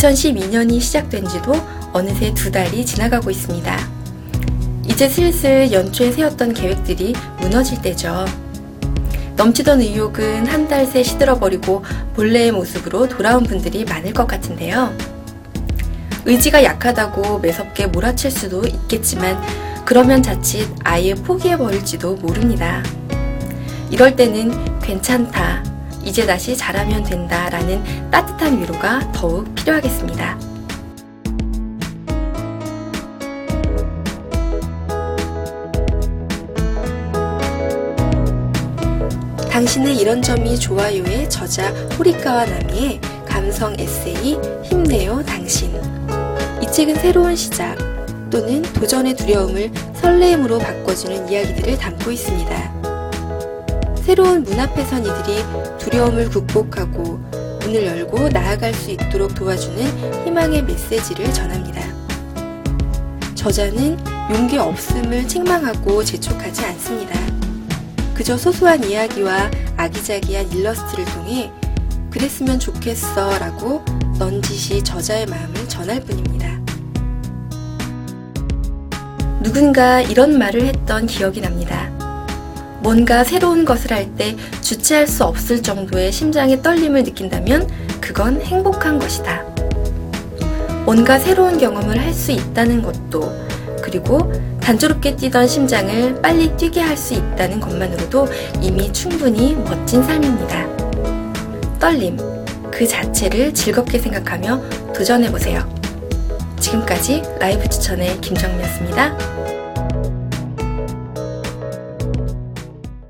2012년이 시작된 지도 어느새 2달이 지나가고 있습니다. 이제 슬슬 연초에 세웠던 계획들이 무너질 때죠. 넘치던 의욕은 한 달 새 시들어버리고 본래의 모습으로 돌아온 분들이 많을 것 같은데요. 의지가 약하다고 매섭게 몰아칠 수도 있겠지만 그러면 자칫 아예 포기해버릴지도 모릅니다. 이럴 때는 괜찮다, 이제 다시 잘하면 된다 라는 따뜻한 위로가 더욱 필요하겠습니다. 당신의 이런 점이 좋아요의 저자 호리카와 나미의 감성 에세이 힘내요 당신. 이 책은 새로운 시작 또는 도전의 두려움을 설레임으로 바꿔주는 이야기들을 담고 있습니다. 새로운 문 앞에선 이들이 두려움을 극복하고 문을 열고 나아갈 수 있도록 도와주는 희망의 메시지를 전합니다. 저자는 용기 없음을 책망하고 재촉하지 않습니다. 그저 소소한 이야기와 아기자기한 일러스트를 통해 그랬으면 좋겠어 라고 넌지시 저자의 마음을 전할 뿐입니다. 누군가 이런 말을 했던 기억이 납니다. 뭔가 새로운 것을 할 때 주체할 수 없을 정도의 심장의 떨림을 느낀다면 그건 행복한 것이다. 뭔가 새로운 경험을 할 수 있다는 것도, 그리고 단조롭게 뛰던 심장을 빨리 뛰게 할 수 있다는 것만으로도 이미 충분히 멋진 삶입니다. 떨림, 그 자체를 즐겁게 생각하며 도전해보세요. 지금까지 라이브 추천의 김정미였습니다.